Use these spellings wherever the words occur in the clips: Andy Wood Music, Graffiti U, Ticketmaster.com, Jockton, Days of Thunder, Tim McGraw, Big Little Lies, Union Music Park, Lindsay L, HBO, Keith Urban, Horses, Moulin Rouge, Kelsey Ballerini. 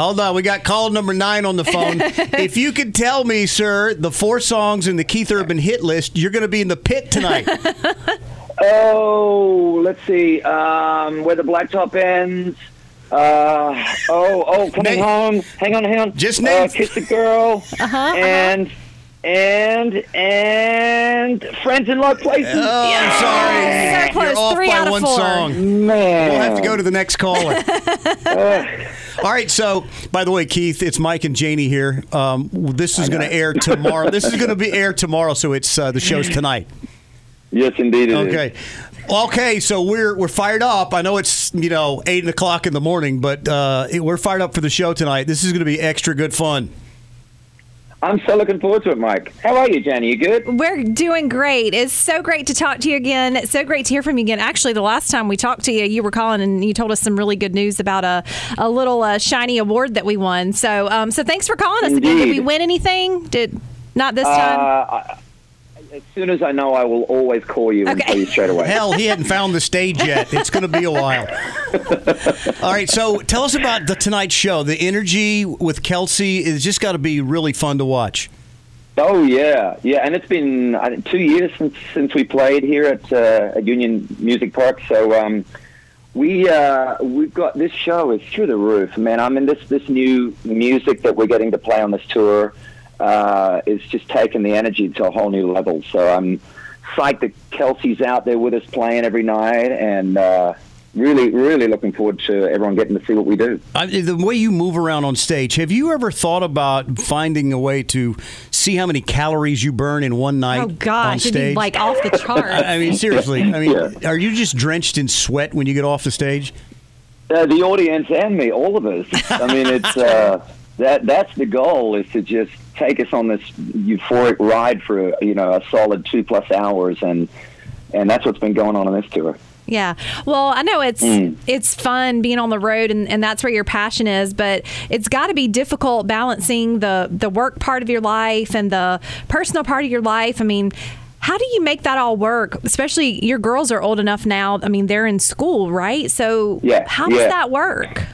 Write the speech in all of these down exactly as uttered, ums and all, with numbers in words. Hold on, we got call number nine on the phone. If you could tell me, sir, the four songs in the Keith Urban hit list, you're going to be in the pit tonight. Oh, let's see. Um, Where the Blacktop Ends. Uh, oh, oh, Coming Home. Hang on, hang on. Just name. Uh, Kiss the Girl. Uh-huh, and... Uh-huh. And, and Friends in Low Places. Oh, yeah. I'm sorry. So close. You're off Three by out of one four. Song. Man. We'll have to go to the next caller. All right, so, by the way, Keith, it's Mike and Janie here. Um, this is going to air tomorrow. This is going to be air tomorrow, so it's uh, the show's tonight. Yes, indeed it okay. is. Okay, so we're we're fired up. I know it's, you know, eight o'clock in the morning, but uh, it, we're fired up for the show tonight. This is going to be extra good fun. I'm so looking forward to it, Mike. How are you, Janie? You good? We're doing great. It's so great to talk to you again. It's so great to hear from you again. Actually, the last time we talked to you, you were calling and you told us some really good news about a, a little uh, shiny award that we won. So um, so thanks for calling us Indeed. again. Did we win anything? Did Not this time? Uh, I, as soon as I know, I will always call you okay. and tell you straight away. Hell, he hadn't found the stage yet. It's going to be a while. All right, so tell us about the tonight's show. The energy with Kelsey is just got to be really fun to watch. Oh, yeah. Yeah, and it's been I think, two years since since we played here at, uh, at Union Music Park. So um, we, uh, we've got this show is through the roof. Man, I mean, this, this new music that we're getting to play on this tour Uh, it's just taken the energy to a whole new level. So I'm psyched that Kelsey's out there with us playing every night, and uh, really, really looking forward to everyone getting to see what we do. I, the way you move around on stage, have you ever thought about finding a way to see how many calories you burn in one night on stage? Oh, gosh, it'd be like off the charts. I mean, seriously. I mean, yeah. Are you just drenched in sweat when you get off the stage? Uh, the audience and me, all of us. I mean, it's... Uh, That that's the goal, is to just take us on this euphoric ride for, you know, a solid two plus hours, and and that's what's been going on on this tour. Yeah. Well, I know it's mm. it's fun being on the road, and, and that's where your passion is, but it's got to be difficult balancing the, the work part of your life and the personal part of your life. I mean, how do you make that all work? Especially your girls are old enough now. I mean, they're in school, right? So yeah, how does yeah. that work?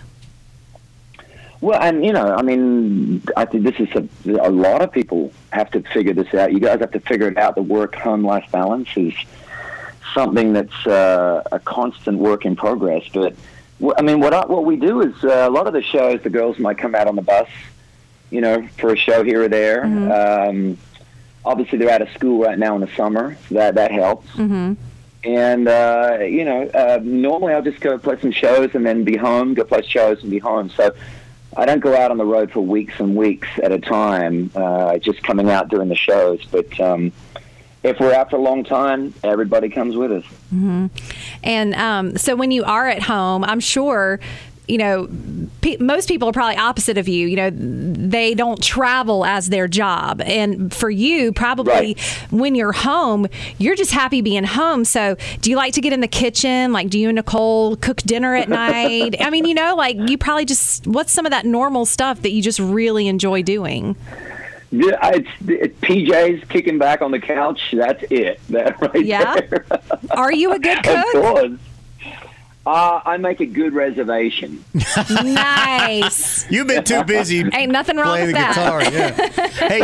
Well, and, you know, I mean, I think this is a, a lot of people have to figure this out. You guys have to figure it out. The work-home-life balance is something that's uh, a constant work in progress. But, I mean, what I, what we do is uh, a lot of the shows, the girls might come out on the bus, you know, for a show here or there. Mm-hmm. Um, obviously, they're out of school right now in the summer, so that, that helps. Mm-hmm. And, uh, you know, uh, normally I'll just go play some shows and then be home, go play shows and be home. So I don't go out on the road for weeks and weeks at a time, uh, just coming out doing the shows. But um, if we're out for a long time, everybody comes with us. Mm-hmm. And um, so when you are at home, I'm sure, you know, pe- most people are probably opposite of you. You know, they don't travel as their job. And for you, probably right. when you're home, you're just happy being home. So do you like to get in the kitchen? Like, do you and Nicole cook dinner at night? I mean, you know, like you probably just, what's some of that normal stuff that you just really enjoy doing? Yeah, it's, it's P J's, kicking back on the couch. That's it. That right yeah. there. Are you a good cook? Of course. Uh, I make a good reservation. Nice. You've been too busy. Ain't nothing wrong with that. Playing the guitar, yeah. Hey,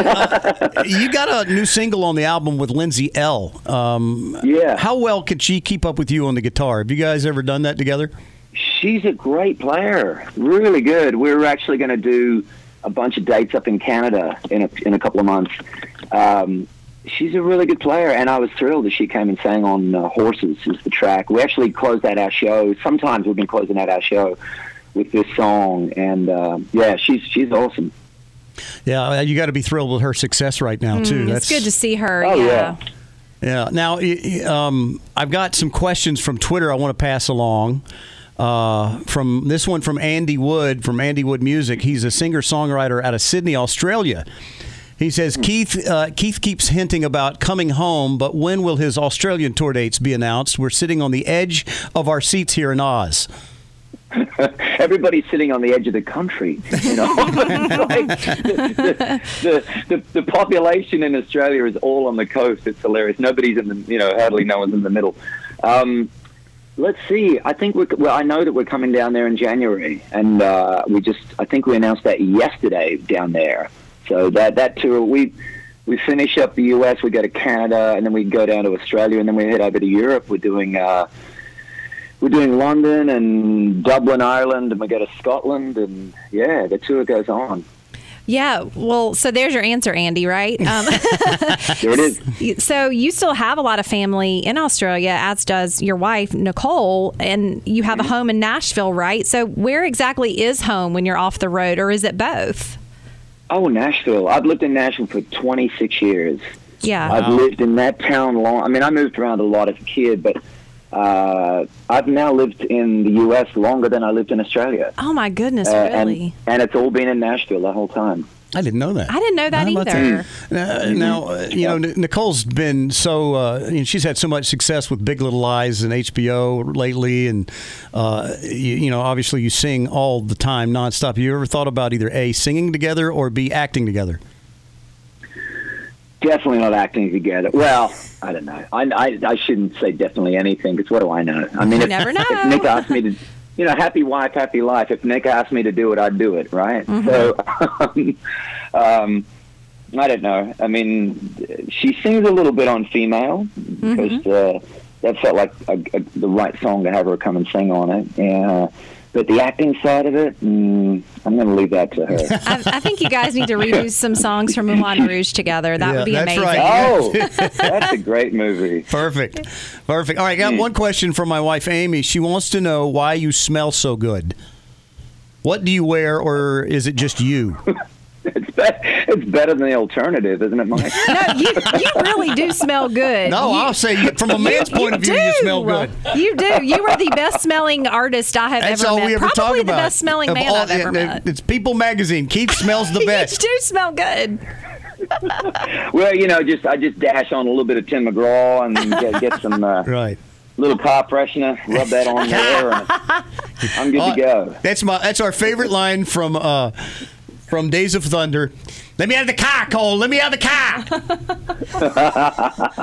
uh, you got a new single on the album with Lindsay L. Um, yeah. How well could she keep up with you on the guitar? Have you guys ever done that together? She's a great player. Really good. We're actually going to do a bunch of dates up in Canada in a, in a couple of months. Um, She's a really good player, and I was thrilled that she came and sang on uh, Horses is the track. We actually closed out our show. Sometimes we've been closing out our show with this song, and uh, yeah, she's she's awesome. Yeah, you got to be thrilled with her success right now, too. Mm, That's it's good to see her. Oh, yeah. yeah. Yeah. Now, um, I've got some questions from Twitter I want to pass along. Uh, from this one from Andy Wood, from Andy Wood Music. He's a singer-songwriter out of Sydney, Australia. He says, Keith uh, Keith keeps hinting about coming home, but when will his Australian tour dates be announced? We're sitting on the edge of our seats here in Oz. Everybody's sitting on the edge of the country. You know? Like, the, the, the, the population in Australia is all on the coast. It's hilarious. Nobody's in the, you know, hardly no one's in the middle. Um, Let's see. I think we're, well, I know that we're coming down there in January, and uh, we just, I think we announced that yesterday down there. So that, that tour, we we finish up the U S, we go to Canada, and then we go down to Australia, and then we head over to Europe. We're doing uh, we're doing London and Dublin, Ireland, and we go to Scotland, and yeah, the tour goes on. Yeah, well, so there's your answer, Andy, right? Um, there it is. So you still have a lot of family in Australia, as does your wife, Nicole, and you have mm-hmm. a home in Nashville, right? So where exactly is home when you're off the road, or is it both? Oh, Nashville. I've lived in Nashville for twenty-six years. Yeah. Wow. I've lived in that town long. I mean, I moved around a lot as a kid, but uh, I've now lived in the U S longer than I lived in Australia. Oh, my goodness, uh, really? And, and it's all been in Nashville the whole time. I didn't know that. I didn't know that I'm either. Now, now uh, you yeah. know, Nicole's been so, uh, you know, she's had so much success with Big Little Lies and H B O lately. And, uh, you, you know, obviously you sing all the time, nonstop. Have you ever thought about either A, singing together, or B, acting together? Definitely not acting together. Well, I don't know. I, I, I shouldn't say definitely anything, because what do I know? I mean, you if, never know. If Nick asked me to... You know, happy wife, happy life. If Nick asked me to do it, I'd do it, right? Mm-hmm. So, um, I don't know. I mean, she sings a little bit on female, because mm-hmm. uh, that felt like a, a, the right song to have her come and sing on it. Yeah. But the acting side of it, mm, I'm going to leave that to her. I, I think you guys need to redo some songs from Moulin Rouge together. That yeah, would be that's amazing. Right. Oh, that's a great movie. Perfect. Perfect. All right, I got one question from my wife, Amy. She wants to know why you smell so good. What do you wear, or is it just you? It's, be- it's better than the alternative, isn't it, Mike? No, you, you really do smell good. No, you, I'll say you, from a man's point of view, do. You smell good. You do. You are the best-smelling artist I have That's ever all met. We ever Probably talk the about. Best-smelling of man all, I've ever it, met. It's People Magazine. Keith smells the best. You do smell good. Well, you know, just I just dash on a little bit of Tim McGraw and get, get some... Uh, right. Little car freshener, rub that on there, and I'm good uh, to go. That's my. That's our favorite line from... Uh, From Days of Thunder. Let me out of the car, Cole. Let me out of the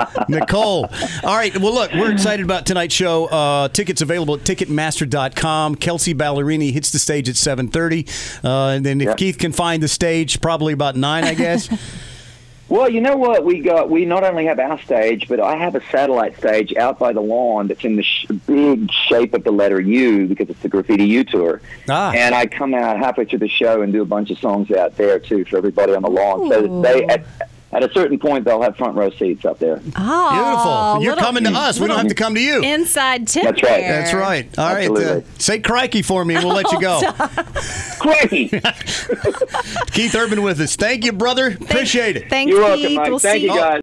car. Nicole. All right. Well, look, we're excited about tonight's show. Uh, tickets available at Ticketmaster dot com. Kelsey Ballerini hits the stage at seven thirty. Uh, and then if yep. Keith can find the stage, probably about nine, I guess. Well, you know what? We got. We not only have our stage, but I have a satellite stage out by the lawn that's in the sh- big shape of the letter U, because it's the Graffiti U tour. Ah. And I come out halfway through the show and do a bunch of songs out there, too, for everybody on the lawn. Ooh. So that they... At, At a certain point, they'll have front row seats up there. Oh, beautiful. You're little, coming to us. We don't have to come to you. Inside tip. That's right. There. That's right. All Absolutely. right. Uh, say crikey for me, and we'll let you go. Crikey. Keith Urban with us. Thank you, brother. Thank, Appreciate it. Thank you. You're welcome, Mike. We'll Thank you, guys.